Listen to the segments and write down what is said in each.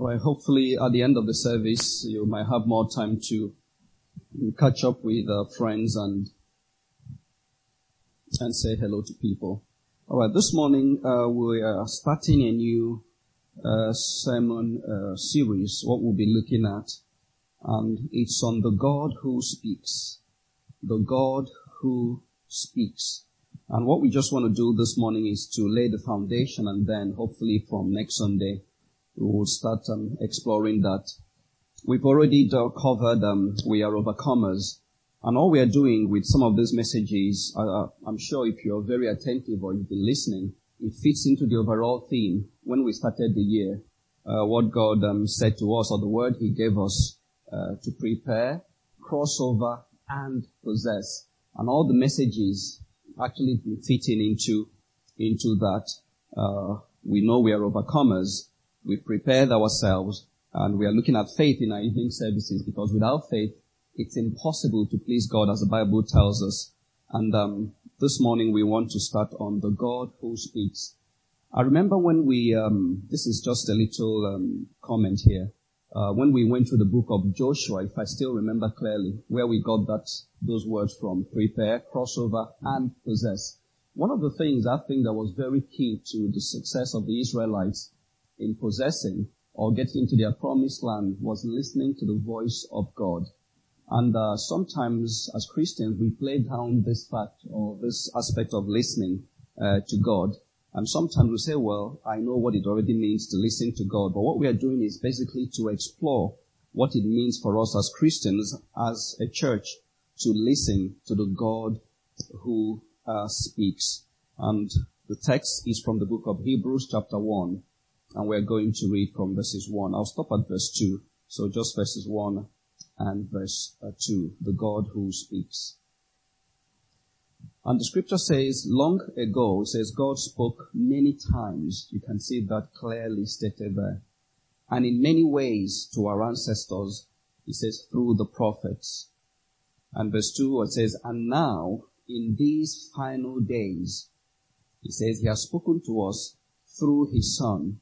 All right, hopefully at the end of the service, you might have more time to catch up with friends and say hello to people. All right, this morning we are starting a new sermon series, what we'll be looking at, and it's on the God who speaks. The God who speaks. And what we just want to do this morning is to lay the foundation, and then hopefully from next Sunday, we'll start exploring that. We've already covered We Are Overcomers. And all we are doing with some of these messages, I'm sure if you're very attentive or you've been listening, it fits into the overall theme when we started the year, what God said to us, or the word he gave us to prepare, cross over, and possess. And all the messages actually been fitting into that. We know we are overcomers. We've prepared ourselves, and we are looking at faith in our evening services, because without faith, it's impossible to please God, as the Bible tells us. And this morning we want to start on the God who speaks. I remember when we, this is just a little comment here, when we went through the book of Joshua, if I still remember clearly, where we got those words from, prepare, crossover, and possess. One of the things I think that was very key to the success of the Israelites in possessing or getting into their promised land was listening to the voice of God. And sometimes as Christians, we play down this fact or this aspect of listening to God. And sometimes we say, well, I know what it already means to listen to God. But what we are doing is basically to explore what it means for us as Christians, as a church, to listen to the God who speaks. And the text is from the book of Hebrews chapter 1. And we're going to read from verses 1. I'll stop at verse 2. So just verses 1 and verse 2. The God who speaks. And the scripture says, long ago, it says, God spoke many times. You can see that clearly stated there. And in many ways to our ancestors, it says, through the prophets. And verse 2, it says, and now, in these final days, it says, he has spoken to us through his Son.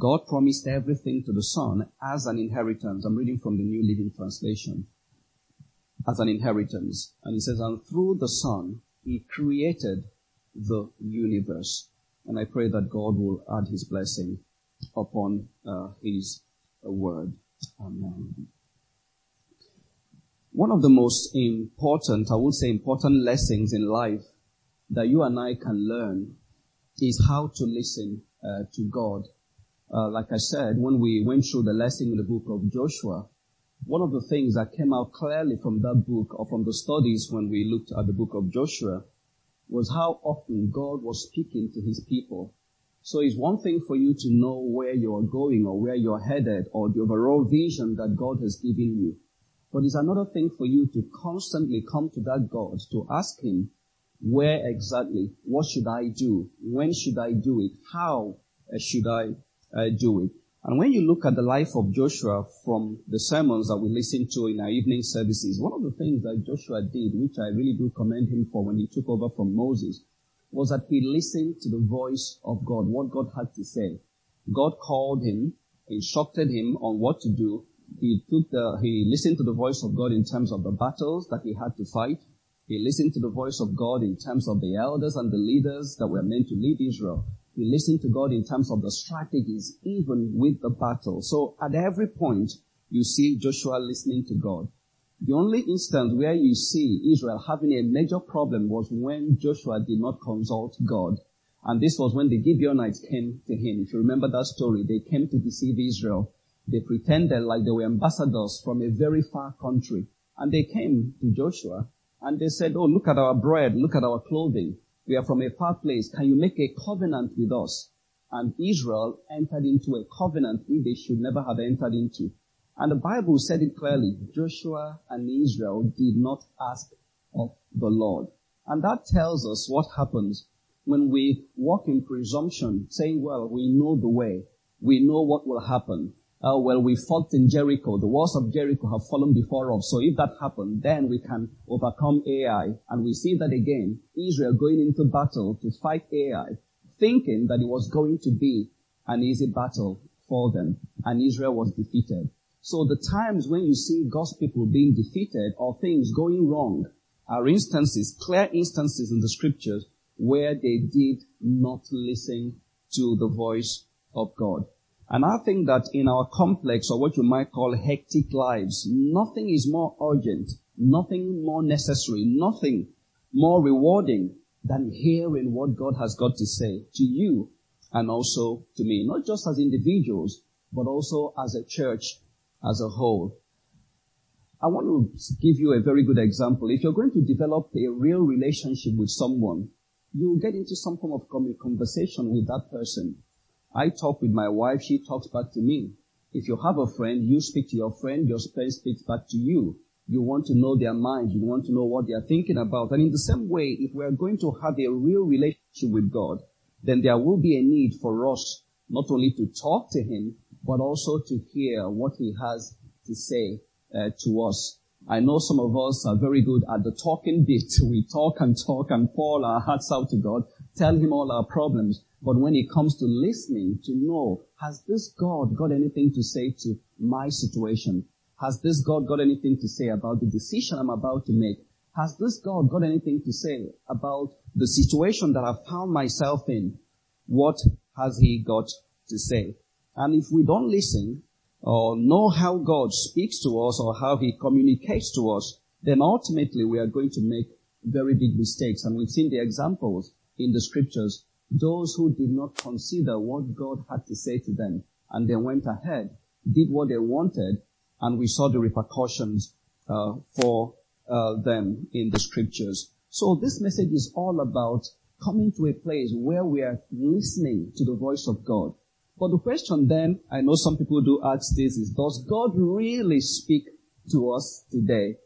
God promised everything to the Son as an inheritance. I'm reading from the New Living Translation. As an inheritance. And he says, and through the Son, he created the universe. And I pray that God will add his blessing upon his word. Amen. One of the most important, I would say important lessons in life that you and I can learn is how to listen to God. Like I said, when we went through the lesson in the book of Joshua, one of the things that came out clearly from that book, or from the studies when we looked at the book of Joshua, was how often God was speaking to his people. So it's one thing for you to know where you are going or where you are headed or the overall vision that God has given you. But it's another thing for you to constantly come to that God, to ask him, where exactly, what should I do, when should I do it, how should I do it. And when you look at the life of Joshua from the sermons that we listen to in our evening services, one of the things that Joshua did, which I really do commend him for when he took over from Moses, was that he listened to the voice of God, what God had to say. God called him, instructed him on what to do. He listened to the voice of God in terms of the battles that he had to fight. He listened to the voice of God in terms of the elders and the leaders that were meant to lead Israel. We listen to God in terms of the strategies, even with the battle. So at every point, you see Joshua listening to God. The only instance where you see Israel having a major problem was when Joshua did not consult God. And this was when the Gibeonites came to him. If you remember that story, they came to deceive Israel. They pretended like they were ambassadors from a very far country. And they came to Joshua and they said, oh, look at our bread, look at our clothing. We are from a far place. Can you make a covenant with us? And Israel entered into a covenant which they should never have entered into. And the Bible said it clearly. Joshua and Israel did not ask of the Lord. And that tells us what happens when we walk in presumption, saying, well, we know the way. We know what will happen. Well, we fought in Jericho. The walls of Jericho have fallen before us. So if that happened, then we can overcome Ai. And we see that again, Israel going into battle to fight Ai, thinking that it was going to be an easy battle for them, and Israel was defeated. So the times when you see God's people being defeated or things going wrong are instances, clear instances in the scriptures where they did not listen to the voice of God. And I think that in our complex, or what you might call hectic lives, nothing is more urgent, nothing more necessary, nothing more rewarding than hearing what God has got to say to you and also to me, not just as individuals, but also as a church as a whole. I want to give you a very good example. If you're going to develop a real relationship with someone, you'll get into some form of conversation with that person. I talk with my wife, she talks back to me. If you have a friend, you speak to your friend, your friend speaks back to you. You want to know their mind, you want to know what they are thinking about. And in the same way, if we are going to have a real relationship with God, then there will be a need for us not only to talk to Him, but also to hear what He has to say to us. I know some of us are very good at the talking bit. We talk and pour our hearts out to God, tell Him all our problems. But when it comes to listening, to know, has this God got anything to say to my situation? Has this God got anything to say about the decision I'm about to make? Has this God got anything to say about the situation that I found myself in? What has He got to say? And if we don't listen or know how God speaks to us or how He communicates to us, then ultimately we are going to make very big mistakes. And we've seen the examples in the scriptures, those who did not consider what God had to say to them, and they went ahead, did what they wanted, and we saw the repercussions for them in the scriptures. So this message is all about coming to a place where we are listening to the voice of God. But the question then, I know some people do ask this, is does God really speak to us today?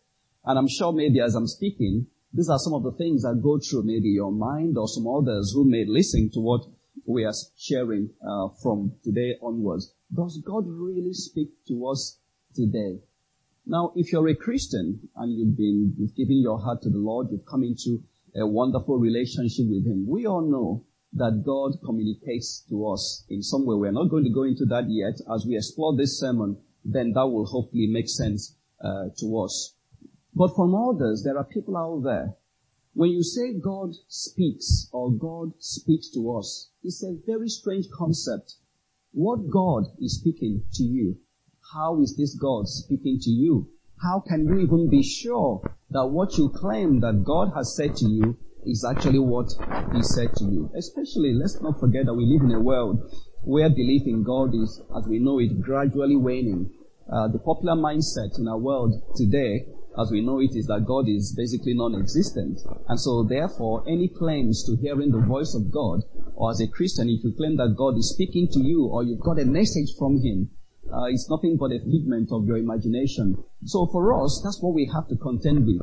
And I'm sure maybe as I'm speaking, these are some of the things that go through maybe your mind or some others who may listen to what we are sharing from today onwards. Does God really speak to us today? Now, if you're a Christian and you've given your heart to the Lord, you've come into a wonderful relationship with Him, we all know that God communicates to us in some way. We're not going to go into that yet. As we explore this sermon, then that will hopefully make sense to us. But from others, there are people out there. When you say God speaks or God speaks to us, it's a very strange concept. What God is speaking to you? How is this God speaking to you? How can you even be sure that what you claim that God has said to you is actually what He said to you? Especially, let's not forget that we live in a world where belief in God is, as we know it, gradually waning. The popular mindset in our world today, as we know it, is that God is basically non-existent. And so, therefore, any claims to hearing the voice of God, or as a Christian, if you claim that God is speaking to you, or you've got a message from Him, it's nothing but a figment of your imagination. So for us, that's what we have to contend with.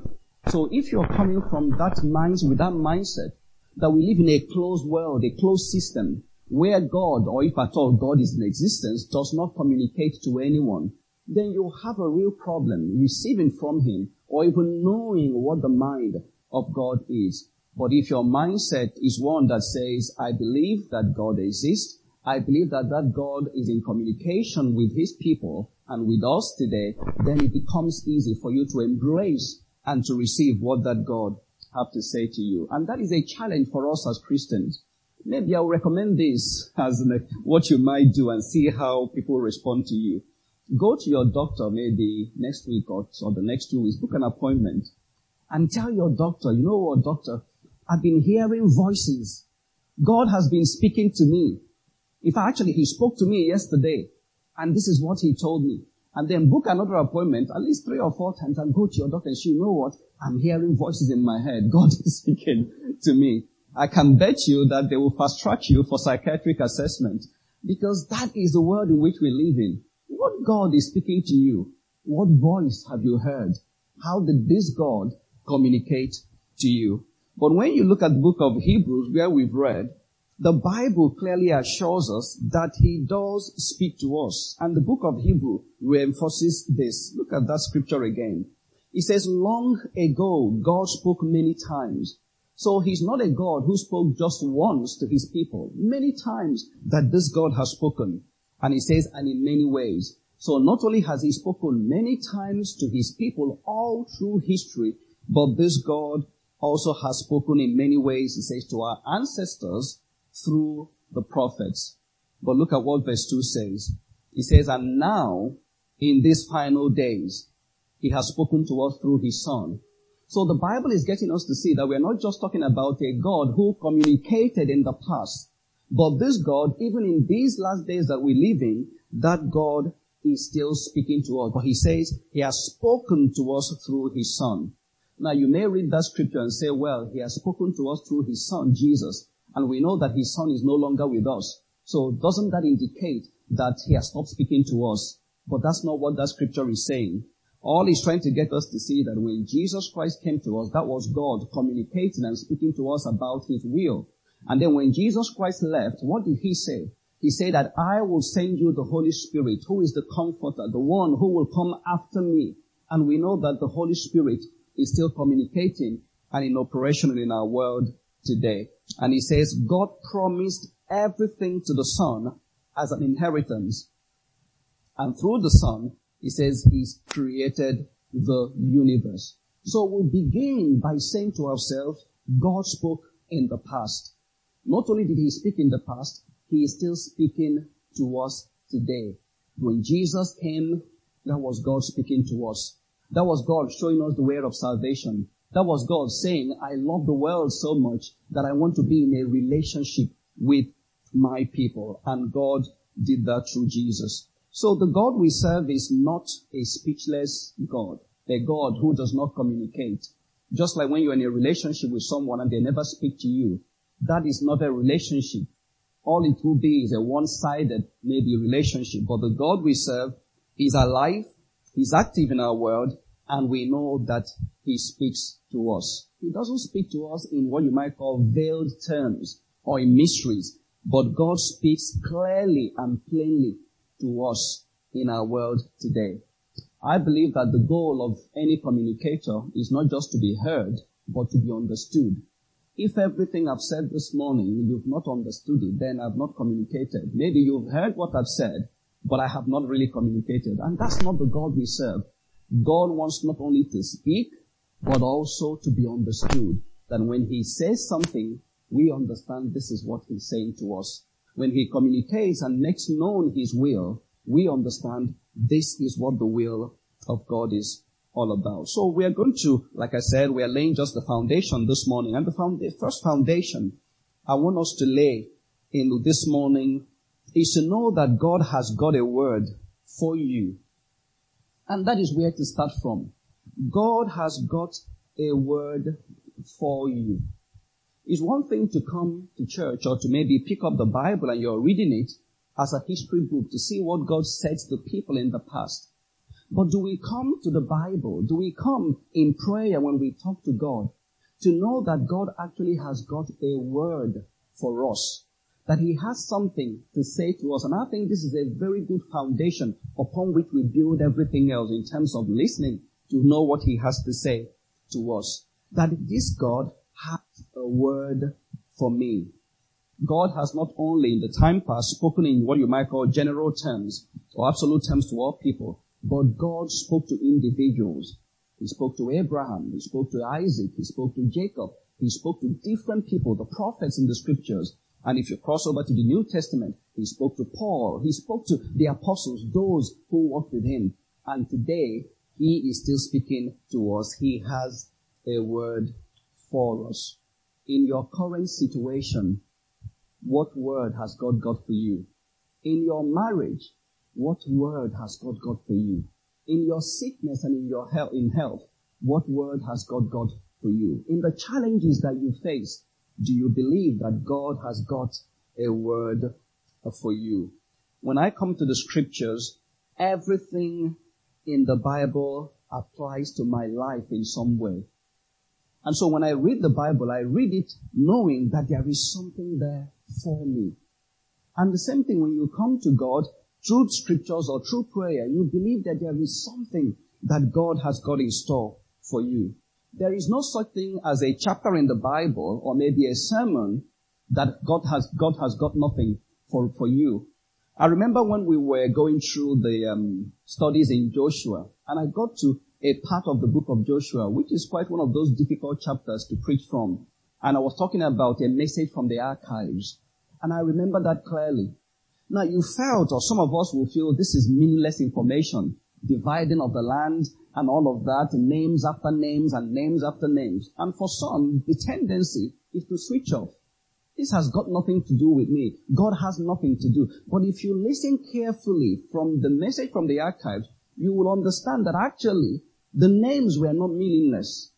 So if you're coming from that mind, with that mindset, that we live in a closed world, a closed system, where God, or if at all God is in existence, does not communicate to anyone, then you have a real problem receiving from Him, or even knowing what the mind of God is. But if your mindset is one that says, I believe that God exists, I believe that God is in communication with His people and with us today, then it becomes easy for you to embrace and to receive what that God have to say to you. And that is a challenge for us as Christians. Maybe I'll recommend this as what you might do and see how people respond to you. Go to your doctor maybe next week or the next 2 weeks, book an appointment and tell your doctor, you know what, doctor, I've been hearing voices. God has been speaking to me. If actually He spoke to me yesterday and this is what He told me. And then book another appointment, at least 3 or 4 times, and go to your doctor and say, you know what? I'm hearing voices in my head. God is speaking to me. I can bet you that they will fast track you for psychiatric assessment, because that is the world in which we live in. What God is speaking to you? What voice have you heard? How did this God communicate to you? But when you look at the book of Hebrews, where we've read, the Bible clearly assures us that He does speak to us. And the book of Hebrews reinforces this. Look at that scripture again. It says, long ago, God spoke many times. So He's not a God who spoke just once to His people. Many times that this God has spoken. And he says, and in many ways. So not only has he spoken many times to his people all through history, but this God also has spoken in many ways, he says, to our ancestors through the prophets. But look at what verse 2 says. He says, and now, in these final days, he has spoken to us through his Son. So the Bible is getting us to see that we're not just talking about a God who communicated in the past, but this God, even in these last days that we live in, that God is still speaking to us. But he says he has spoken to us through his Son. Now, you may read that scripture and say, well, he has spoken to us through his Son, Jesus, and we know that his Son is no longer with us. So doesn't that indicate that he has stopped speaking to us? But that's not what that scripture is saying. All he's trying to get us to see that when Jesus Christ came to us, that was God communicating and speaking to us about his will. And then when Jesus Christ left, what did he say? He said that I will send you the Holy Spirit, who is the comforter, the one who will come after me. And we know that the Holy Spirit is still communicating and in operation in our world today. And he says, God promised everything to the Son as an inheritance. And through the Son, he says he's created the universe. So we'll begin by saying to ourselves, God spoke in the past. Not only did he speak in the past, he is still speaking to us today. When Jesus came, that was God speaking to us. That was God showing us the way of salvation. That was God saying, I love the world so much that I want to be in a relationship with my people. And God did that through Jesus. So the God we serve is not a speechless God, a God who does not communicate. Just like when you're in a relationship with someone and they never speak to you, that is not a relationship. All it will be is a one-sided, maybe, relationship. But the God we serve is alive, he's active in our world, and we know that he speaks to us. He doesn't speak to us in what you might call veiled terms or in mysteries, but God speaks clearly and plainly to us in our world today. I believe that the goal of any communicator is not just to be heard, but to be understood. If everything I've said this morning, you've not understood it, then I've not communicated. Maybe you've heard what I've said, but I have not really communicated. And that's not the God we serve. God wants not only to speak, but also to be understood. That when he says something, we understand this is what he's saying to us. When he communicates and makes known his will, we understand this is what the will of God is all about. So we are going to, like I said, we are laying just the foundation this morning. And the first foundation I want us to lay in this morning is to know that God has got a word for you. And that is where to start from. God has got a word for you. It's one thing to come to church or to maybe pick up the Bible and you're reading it as a history book to see what God said to people in the past. But do we come to the Bible? Do we come in prayer when we talk to God to know that God actually has got a word for us? That he has something to say to us. And I think this is a very good foundation upon which we build everything else in terms of listening to know what he has to say to us. That this God has a word for me. God has not only in the time past spoken in what you might call general terms or absolute terms to all people, but God spoke to individuals. He spoke to Abraham, he spoke to Isaac, he spoke to Jacob, he spoke to different people, the prophets in the scriptures. And if you cross over to the New Testament, he spoke to Paul, he spoke to the apostles, those who walked with him. And today, he is still speaking to us. He has a word for us. In your current situation, what word has God got for you? In your marriage, what word has God got for you? In your sickness and in your health, what word has God got for you? In the challenges that you face, do you believe that God has got a word for you? When I come to the scriptures, everything in the Bible applies to my life in some way. And so when I read the Bible, I read it knowing that there is something there for me. And the same thing when you come to God through scriptures or through prayer, you believe that there is something that God has got in store for you. There is no such thing as a chapter in the Bible or maybe a sermon that God has got nothing for you. I remember when we were going through the studies in Joshua, and I got to a part of the book of Joshua, which is quite one of those difficult chapters to preach from. And I was talking about a message from the archives. And I remember that clearly. Now, you felt, or some of us will feel, this is meaningless information, dividing of the land and all of that, names after names and names after names. And for some, the tendency is to switch off. This has got nothing to do with me. God has nothing to do. But if you listen carefully from the message from the archives, you will understand that actually the names were not meaningless.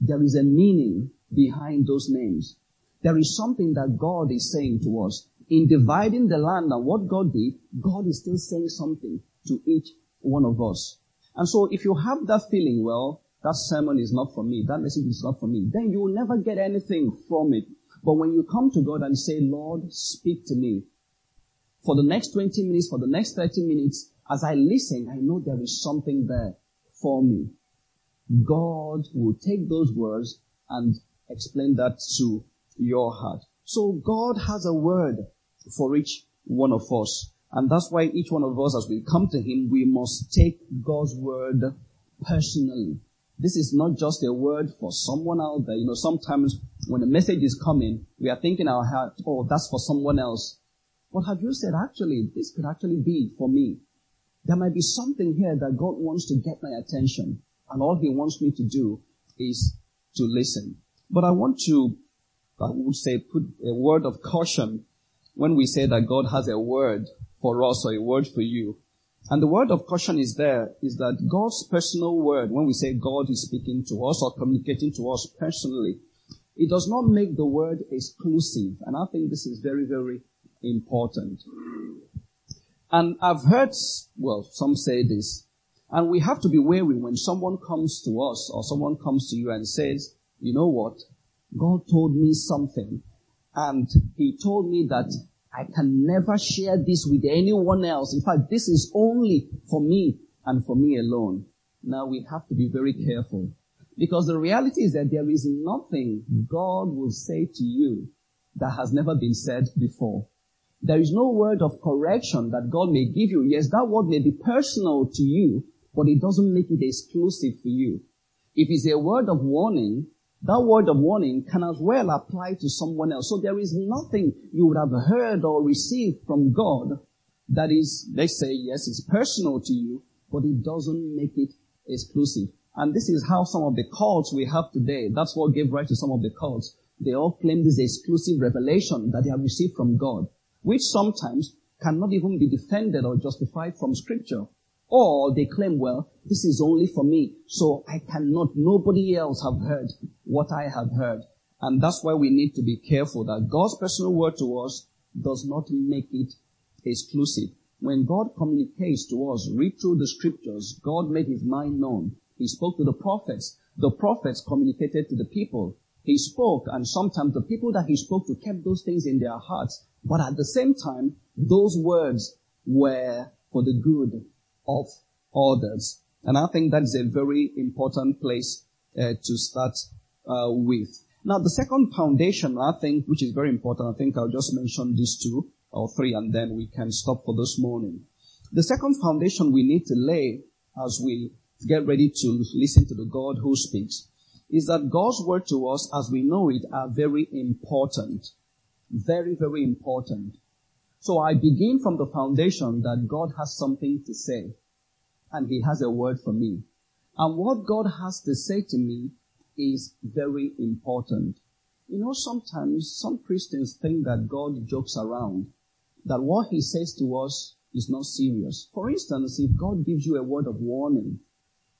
There is a meaning behind those names. There is something that God is saying to us. In dividing the land and what God did, God is still saying something to each one of us. And so if you have that feeling, well, that sermon is not for me, that message is not for me, then you will never get anything from it. But when you come to God and say, Lord, speak to me, for the next 20 minutes, for the next 30 minutes, as I listen, I know there is something there for me. God will take those words and explain that to your heart. So God has a word for each one of us. And that's why each one of us, as we come to him, we must take God's word personally. This is not just a word for someone out there. You know, sometimes when a message is coming, we are thinking in our heart, oh, that's for someone else. But have you said, actually, this could actually be for me? There might be something here that God wants to get my attention, and all he wants me to do is to listen. But I want to, I would say, put a word of caution when we say that God has a word for us or a word for you. And the word of caution is there, is that God's personal word, when we say God is speaking to us or communicating to us personally, it does not make the word exclusive. And I think this is very, very important. And I've heard, well, some say this, and we have to be wary when someone comes to us or someone comes to you and says, you know what, God told me something, and he told me that I can never share this with anyone else. In fact, this is only for me and for me alone. Now, we have to be very careful, because the reality is that there is nothing God will say to you that has never been said before. There is no word of correction that God may give you. Yes, that word may be personal to you, but it doesn't make it exclusive for you. If it's a word of warning, that word of warning can as well apply to someone else. So there is nothing you would have heard or received from God that is, they say, yes, it's personal to you, but it doesn't make it exclusive. And this is how some of the cults we have today, that's what gave rise to some of the cults. They all claim this exclusive revelation that they have received from God, which sometimes cannot even be defended or justified from Scripture. Or they claim, well, this is only for me, so I cannot, nobody else have heard what I have heard. And that's why we need to be careful that God's personal word to us does not make it exclusive. When God communicates to us, read through the Scriptures, God made his mind known. He spoke to the prophets. The prophets communicated to the people. He spoke, and sometimes the people that he spoke to kept those things in their hearts. But at the same time, those words were for the good of others. And I think that's a very important place to start with. Now, the second foundation, I think, which is very important, I think I'll just mention these two or three, and then we can stop for this morning. The second foundation we need to lay as we get ready to listen to the God who speaks is that God's word to us, as we know it, are very important. Very, very important. So I begin from the foundation that God has something to say, and he has a word for me. And what God has to say to me is very important. You know, sometimes some Christians think that God jokes around, that what he says to us is not serious. For instance, if God gives you a word of warning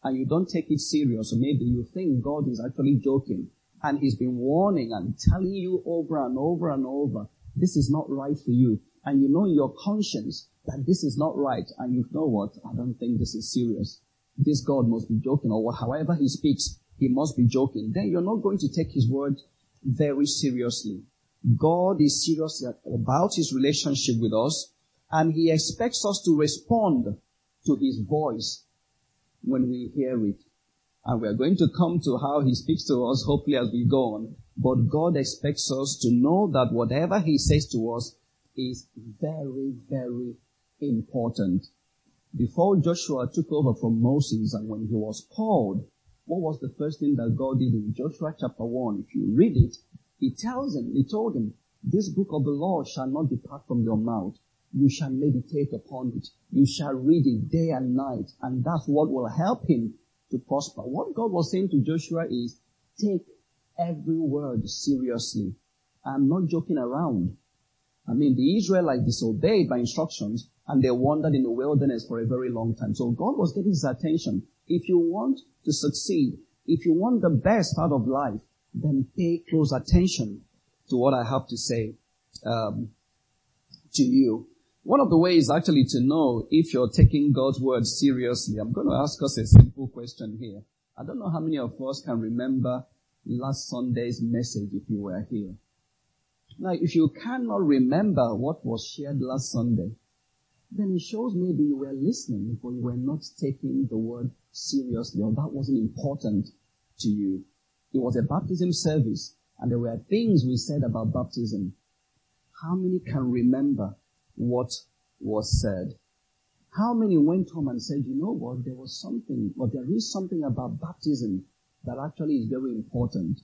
and you don't take it serious, or maybe you think God is actually joking, and he's been warning and telling you over and over and over, this is not right for you. And you know in your conscience that this is not right. And you know what? I don't think this is serious. This God must be joking, or however he speaks, he must be joking. Then you're not going to take his word very seriously. God is serious about his relationship with us, and he expects us to respond to his voice when we hear it. And we are going to come to how he speaks to us, hopefully, as we go on. But God expects us to know that whatever he says to us is very, very important. Before Joshua took over from Moses and when he was called, what was the first thing that God did in Joshua chapter 1? If you read it, he told him, this book of the law shall not depart from your mouth. You shall meditate upon it. You shall read it day and night. And that's what will help him to prosper. What God was saying to Joshua is, take every word seriously. I'm not joking around. I mean, the Israelites disobeyed my instructions and they wandered in the wilderness for a very long time. So God was getting his attention. If you want to succeed, if you want the best out of life, then pay close attention to what I have to say to you. One of the ways actually to know if you're taking God's word seriously, I'm going to ask us a simple question here. I don't know how many of us can remember last Sunday's message if you were here. Now, if you cannot remember what was shared last Sunday, then it shows maybe you were listening, but you were not taking the word seriously, or that wasn't important to you. It was a baptism service, and there were things we said about baptism. How many can remember what was said? How many went home and said, you know what, there was something, or there is something about baptism that actually is very important.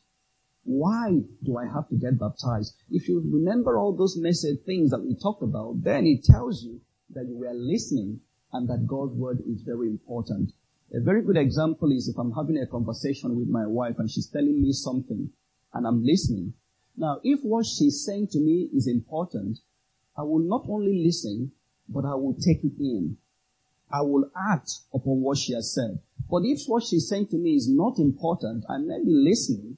Why do I have to get baptized? If you remember all those message things that we talked about, then it tells you that you were listening and that God's word is very important. A very good example is if I'm having a conversation with my wife and she's telling me something and I'm listening. Now, if what she's saying to me is important, I will not only listen, but I will take it in. I will act upon what she has said. But if what she's saying to me is not important, I may be listening,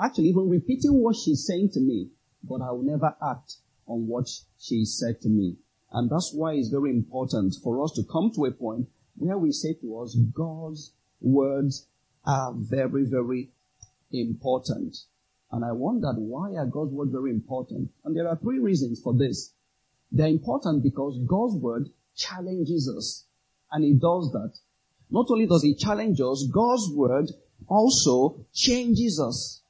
actually even repeating what she's saying to me, but I will never act on what she said to me. And that's why it's very important for us to come to a point where we say to us, God's words are very, very important. And I wondered, why are God's words very important? And there are three reasons for this. They're important because God's word challenges us. And it does that. Not only does it challenge us, God's word also changes us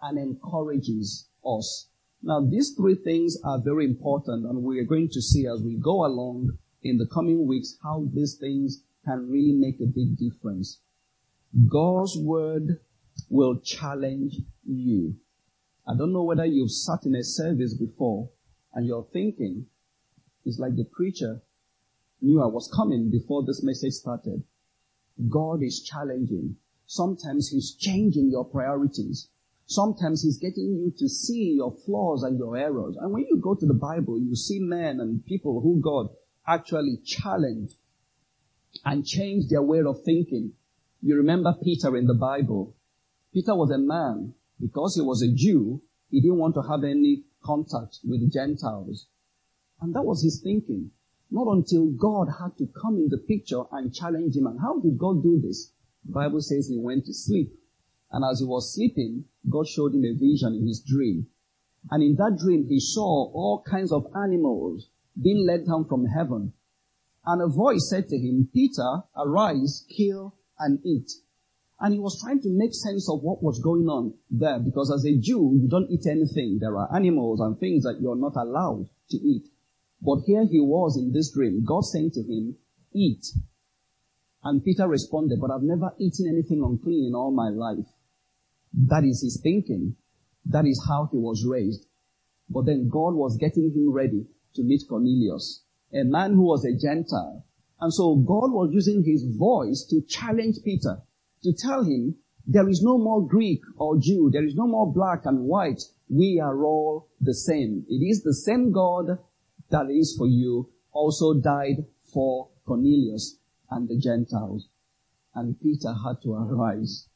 and encourages us. Now, these three things are very important. And we are going to see as we go along in the coming weeks how these things can really make a big difference. God's word will challenge you. I don't know whether you've sat in a service before and you're thinking, it's like the preacher knew I was coming before this message started. God is challenging. Sometimes he's changing your priorities. Sometimes he's getting you to see your flaws and your errors. And when you go to the Bible, you see men and people who God actually challenged and changed their way of thinking. You remember Peter in the Bible. Peter was a man, because he was a Jew, he didn't want to have any contact with the Gentiles. And that was his thinking. Not until God had to come in the picture and challenge him. And how did God do this? The Bible says he went to sleep. And as he was sleeping, God showed him a vision in his dream. And in that dream, he saw all kinds of animals being let down from heaven. And a voice said to him, Peter, arise, kill, and eat. And he was trying to make sense of what was going on there, because as a Jew, you don't eat anything. There are animals and things that you're not allowed to eat. But here he was in this dream, God saying to him, eat. And Peter responded, but I've never eaten anything unclean in all my life. That is his thinking. That is how he was raised. But then God was getting him ready to meet Cornelius, a man who was a Gentile. And so God was using his voice to challenge Peter, to tell him, there is no more Greek or Jew. There is no more black and white. We are all the same. It is the same God that is for you, also died for Cornelius and the Gentiles. And Peter had to arise.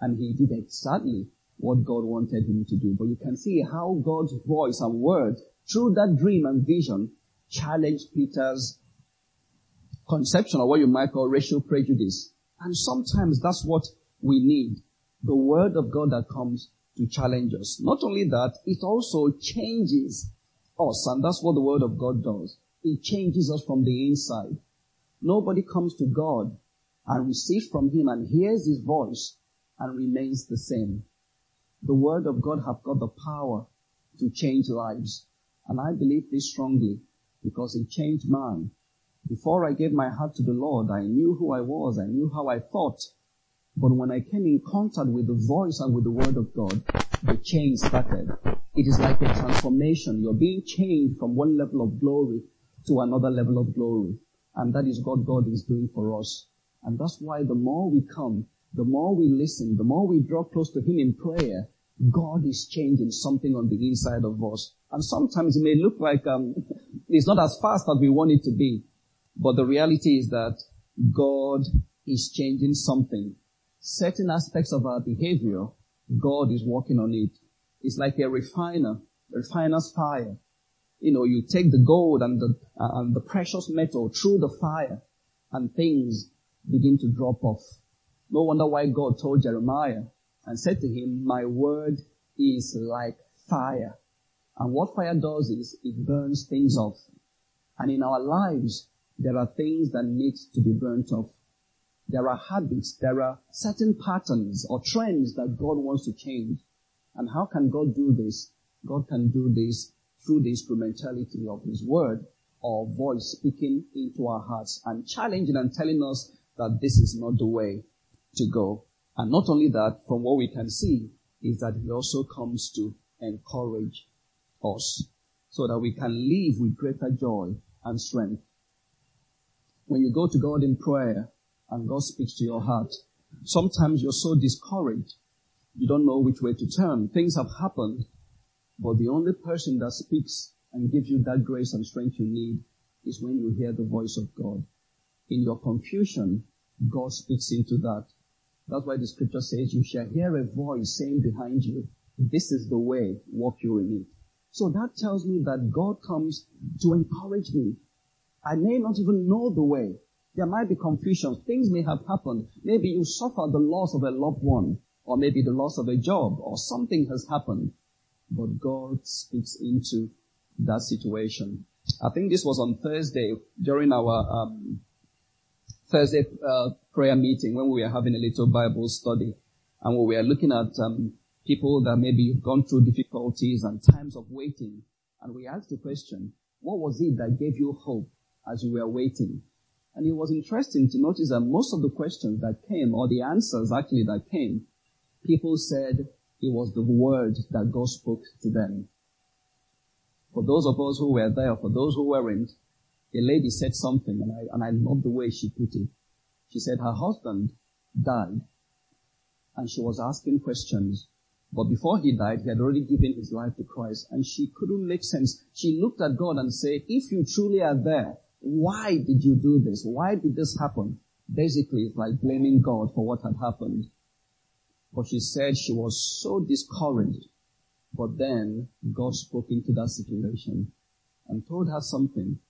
And he did exactly what God wanted him to do. But you can see how God's voice and word, through that dream and vision, challenged Peter's conception of what you might call racial prejudice. And sometimes that's what we need, the word of God that comes to challenge us. Not only that, it also changes us, and that's what the word of God does. It changes us from the inside. Nobody comes to God and receives from him and hears his voice and remains the same. The word of God have got the power to change lives. And I believe this strongly because it changed mine Before I gave my heart to the Lord, I knew who I was. I knew how I thought. But when I came in contact with the voice and with the word of God, the change started. It is like a transformation. You're being changed from one level of glory to another level of glory. And that is what God is doing for us. And that's why the more we come, the more we listen, the more we draw close to Him in prayer, God is changing something on the inside of us. And sometimes it may look like it's not as fast as we want it to be. But the reality is that God is changing something. Certain aspects of our behavior, God is working on it. It's like a refiner's fire. You know, you take the gold and the precious metal through the fire and things begin to drop off. No wonder why God told Jeremiah and said to him, my word is like fire. And what fire does is it burns things off. And in our lives, there are things that need to be burnt off. There are habits, there are certain patterns or trends that God wants to change. And how can God do this? God can do this through the instrumentality of His word or voice speaking into our hearts and challenging and telling us that this is not the way to go. And not only that, from what we can see, is that He also comes to encourage us so that we can live with greater joy and strength. When you go to God in prayer, and God speaks to your heart. Sometimes you're so discouraged, you don't know which way to turn. Things have happened, but the only person that speaks and gives you that grace and strength you need is when you hear the voice of God. In your confusion, God speaks into that. That's why the scripture says, you shall hear a voice saying behind you, this is the way, walk you in it. So that tells me that God comes to encourage me. I may not even know the way. There might be confusion. Things may have happened. Maybe you suffer the loss of a loved one, or maybe the loss of a job, or something has happened. But God speaks into that situation. I think this was on Thursday during our Thursday prayer meeting when we were having a little Bible study, and we were looking at people that maybe have gone through difficulties and times of waiting. And we asked the question, what was it that gave you hope as you were waiting? And it was interesting to notice that most of the questions that came, or the answers actually that came, people said it was the word that God spoke to them. For those of us who were there, for those who weren't, a lady said something, and I loved the way she put it. She said her husband died, and she was asking questions. But before he died, he had already given his life to Christ, and she couldn't make sense. She looked at God and said, if you truly are there, why did you do this? Why did this happen? Basically, it's like blaming God for what had happened. But she said she was so discouraged. But then God spoke into that situation and told her something.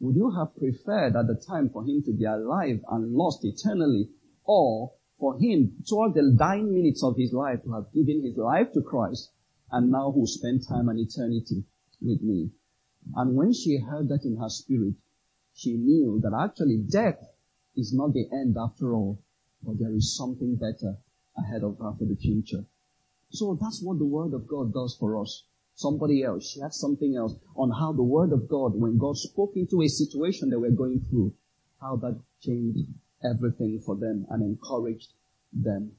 Would you have preferred at the time for him to be alive and lost eternally, or for him toward the dying minutes of his life to have given his life to Christ and now who spent time and eternity with me? And when she heard that in her spirit, she knew that actually death is not the end after all, but there is something better ahead of her for the future. So that's what the Word of God does for us. Somebody else shared something else on how the Word of God, when God spoke into a situation they were going through, how that changed everything for them and encouraged them.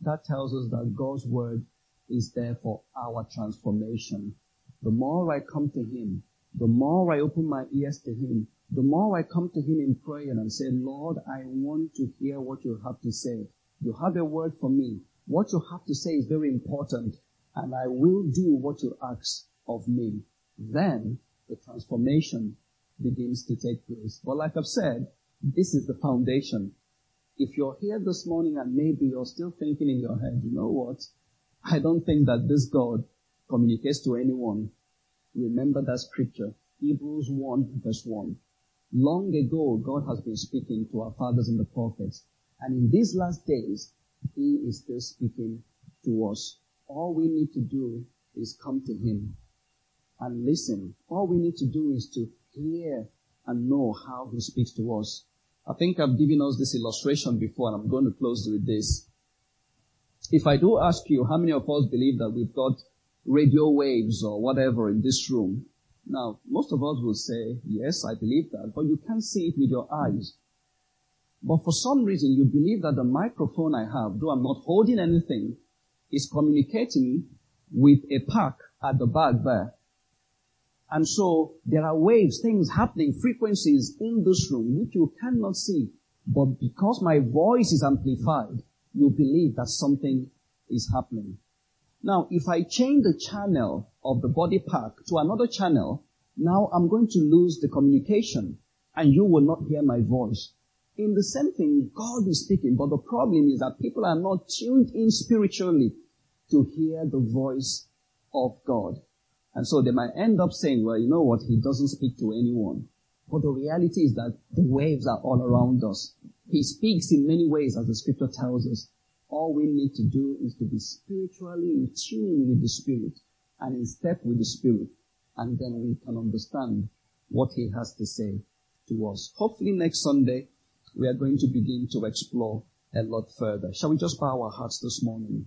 That tells us that God's Word is there for our transformation. The more I come to Him, the more I open my ears to Him, the more I come to Him in prayer and say, Lord, I want to hear what you have to say. You have a word for me. What you have to say is very important, and I will do what you ask of me. Then the transformation begins to take place. But like I've said, this is the foundation. If you're here this morning and maybe you're still thinking in your head, you know what? I don't think that this God communicates to anyone. Remember that scripture, Hebrews 1 verse 1. Long ago, God has been speaking to our fathers and the prophets. And in these last days, He is still speaking to us. All we need to do is come to Him and listen. All we need to do is to hear and know how He speaks to us. I think I've given us this illustration before, and I'm going to close with this. If I do ask you, how many of us believe that we've got radio waves or whatever in this room? Now, most of us will say, yes, I believe that, but you can't see it with your eyes. But for some reason, you believe that the microphone I have, though I'm not holding anything, is communicating with a pack at the back there. And so there are waves, things happening, frequencies in this room which you cannot see. But because my voice is amplified, you believe that something is happening. Now, if I change the channel of the body pack to another channel, now I'm going to lose the communication and you will not hear my voice. In the same thing, God is speaking, but the problem is that people are not tuned in spiritually to hear the voice of God. And so they might end up saying, well, you know what, he doesn't speak to anyone. But the reality is that the waves are all around us. He speaks in many ways, as the scripture tells us. All we need to do is to be spiritually in tune with the Spirit and in step with the Spirit. And then we can understand what he has to say to us. Hopefully next Sunday, we are going to begin to explore a lot further. Shall we just bow our hearts this morning?